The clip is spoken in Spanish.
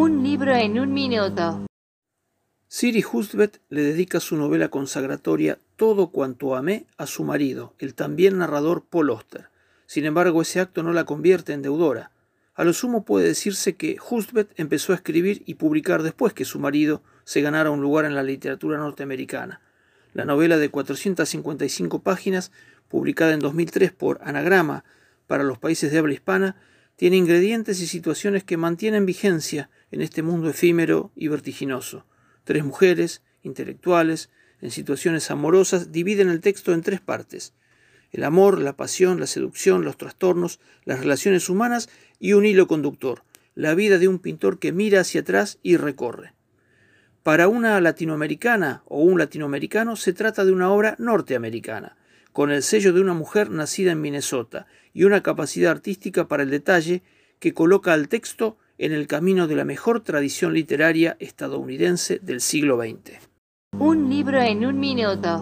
Un libro en un minuto. Siri Hustvedt le dedica su novela consagratoria Todo cuanto amé a su marido, el también narrador Paul Auster. Sin embargo, ese acto no la convierte en deudora. A lo sumo puede decirse que Hustvedt empezó a escribir y publicar después que su marido se ganara un lugar en la literatura norteamericana. La novela de 455 páginas, publicada en 2003 por Anagrama para los países de habla hispana, tiene ingredientes y situaciones que mantienen vigencia en este mundo efímero y vertiginoso. Tres mujeres, intelectuales, en situaciones amorosas, dividen el texto en tres partes: el amor, la pasión, la seducción, los trastornos, las relaciones humanas y un hilo conductor, la vida de un pintor que mira hacia atrás y recorre. Para una latinoamericana o un latinoamericano se trata de una obra norteamericana, con el sello de una mujer nacida en Minnesota y una capacidad artística para el detalle que coloca al texto en el camino de la mejor tradición literaria estadounidense del siglo XX. Un libro en un minuto.